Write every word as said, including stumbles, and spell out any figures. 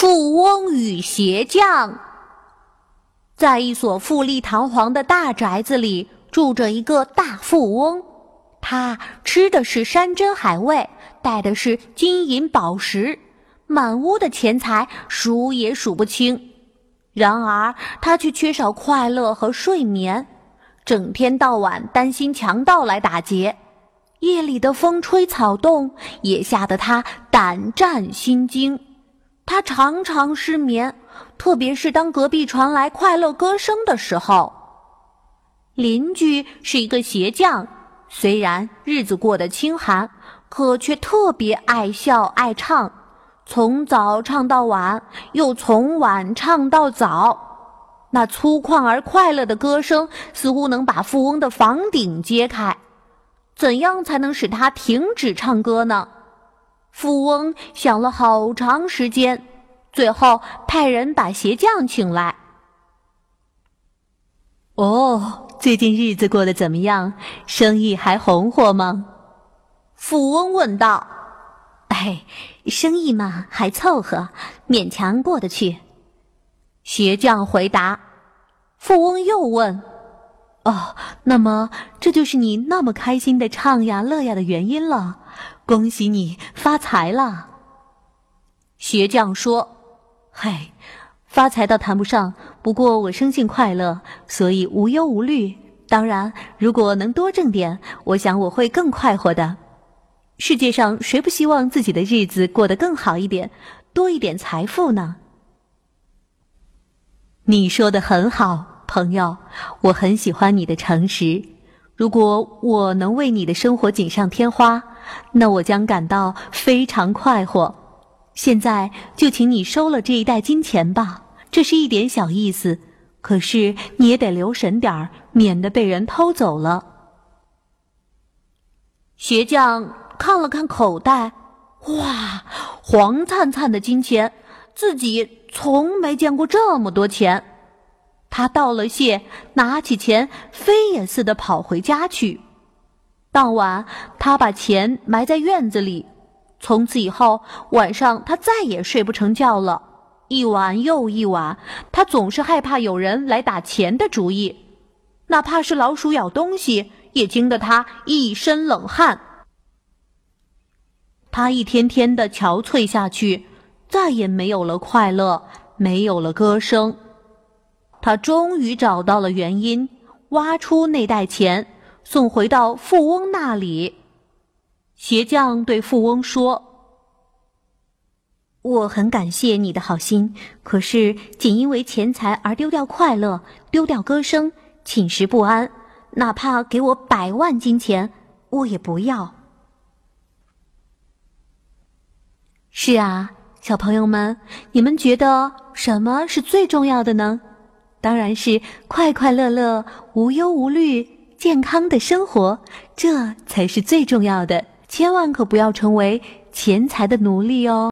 富翁与鞋匠。在一所富丽堂皇的大宅子里，住着一个大富翁，他吃的是山珍海味，戴的是金银宝石，满屋的钱财数也数不清。然而他却缺少快乐和睡眠，整天到晚担心强盗来打劫。夜里的风吹草动也吓得他胆战心惊，他常常失眠，特别是当隔壁传来快乐歌声的时候。邻居是一个鞋匠，虽然日子过得清寒，可却特别爱笑爱唱，从早唱到晚，又从晚唱到早。那粗犷而快乐的歌声似乎能把富翁的房顶揭开。怎样才能使他停止唱歌呢？富翁想了好长时间，最后派人把鞋匠请来。哦，最近日子过得怎么样？生意还红火吗？富翁问道。哎，生意嘛，还凑合，勉强过得去。鞋匠回答。富翁又问。哦，那么这就是你那么开心的唱呀乐呀的原因了，恭喜你发财了。鞋匠说，嘿，发财倒谈不上，不过我生性快乐，所以无忧无虑，当然如果能多挣点，我想我会更快活的。世界上谁不希望自己的日子过得更好一点，多一点财富呢？你说得很好，朋友，我很喜欢你的诚实，如果我能为你的生活锦上添花，那我将感到非常快活。现在就请你收了这一袋金钱吧，这是一点小意思，可是你也得留神点儿，免得被人偷走了。鞋匠看了看口袋，哇，黄灿灿的金钱，自己从没见过这么多钱。他道了谢，拿起钱，飞也似的跑回家去。当晚，他把钱埋在院子里。从此以后，晚上他再也睡不成觉了，一晚又一晚，他总是害怕有人来打钱的主意，哪怕是老鼠咬东西，也惊得他一身冷汗。他一天天的憔悴下去，再也没有了快乐，没有了歌声。他终于找到了原因，挖出那袋钱，送回到富翁那里。鞋匠对富翁说，我很感谢你的好心，可是仅因为钱财而丢掉快乐，丢掉歌声，寝食不安，哪怕给我百万金钱，我也不要。是啊，小朋友们，你们觉得什么是最重要的呢？当然是快快乐乐，无忧无虑，健康的生活，这才是最重要的，千万可不要成为钱财的奴隶哦。